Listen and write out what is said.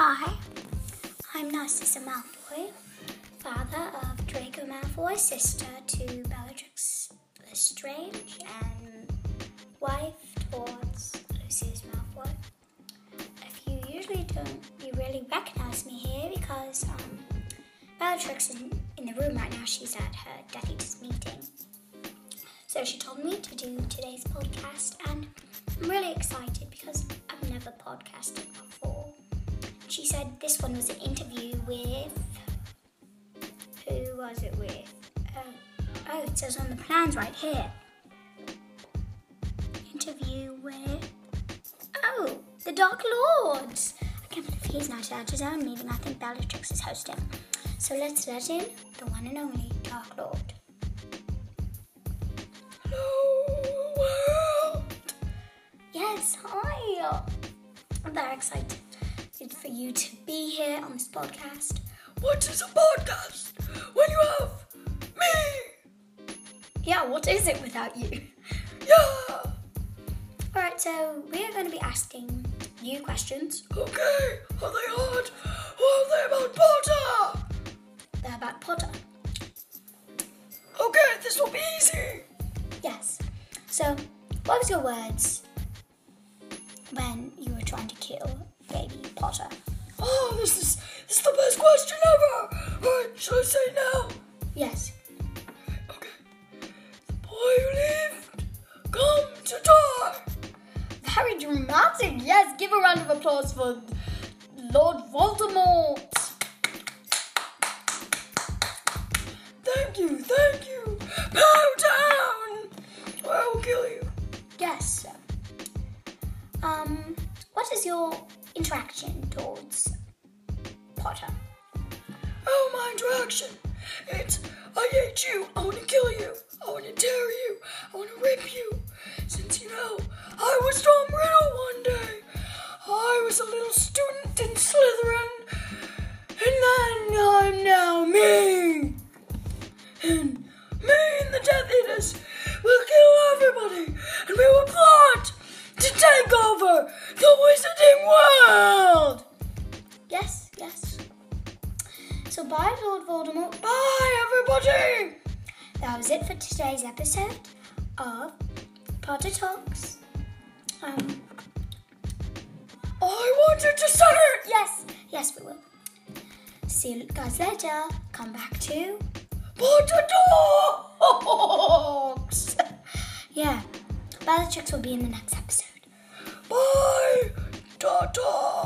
Hi, I'm Narcissa Malfoy, father of Draco Malfoy, sister to Bellatrix Lestrange, and wife towards Lucius Malfoy. If you usually don't, you really recognise me here because Bellatrix is in the room right now. She's at her Death Eaters meeting. So she told me to do today's podcast, and I'm really excited because I've never podcasted before. She said this one was an interview with, who was it with? Oh, it says on the plans right here. Interview with, oh, the Dark Lord. I can't believe he's not allowed his own meeting. I think Bellatrix is hosting. So let's let in the one and only Dark Lord. Hello, world. Yes, hi. I'm very excited for you to be here on this podcast. What is a podcast when you have me? Yeah, what is it without you? Yeah. Alright, so we're going to be asking you questions. Okay, are they hard? Or are they about Potter? They're about Potter. Okay, this will be easy. Yes. So, what was your words when you were trying to kill baby Potter? Oh, this is the best question ever! Right, should I say it now? Yes. Okay. The boy who lived, come to die. Very dramatic, yes. Give a round of applause for Lord Voldemort. Thank you. Bow down, or I will kill you. Yes, sir. What is your interaction towards Potter? Oh, my interaction. It's, I hate you, I want to kill you, I want to tear you, I want to rip you. Since you know, I was Tom Riddle one day. I was a little student in Slytherin. And then I'm now me. And me and the Death Eaters will kill everybody. And we will plot to take over the Wizarding World! Yes, yes. So bye, Lord Voldemort. Bye, everybody! That was it for today's episode of Potter Talks. I wanted to say it! Yes, yes, we will. See you guys later. Come back to Potter Talks! Yeah, Bellatrix will be in the next episode. Bye! Ta-ta!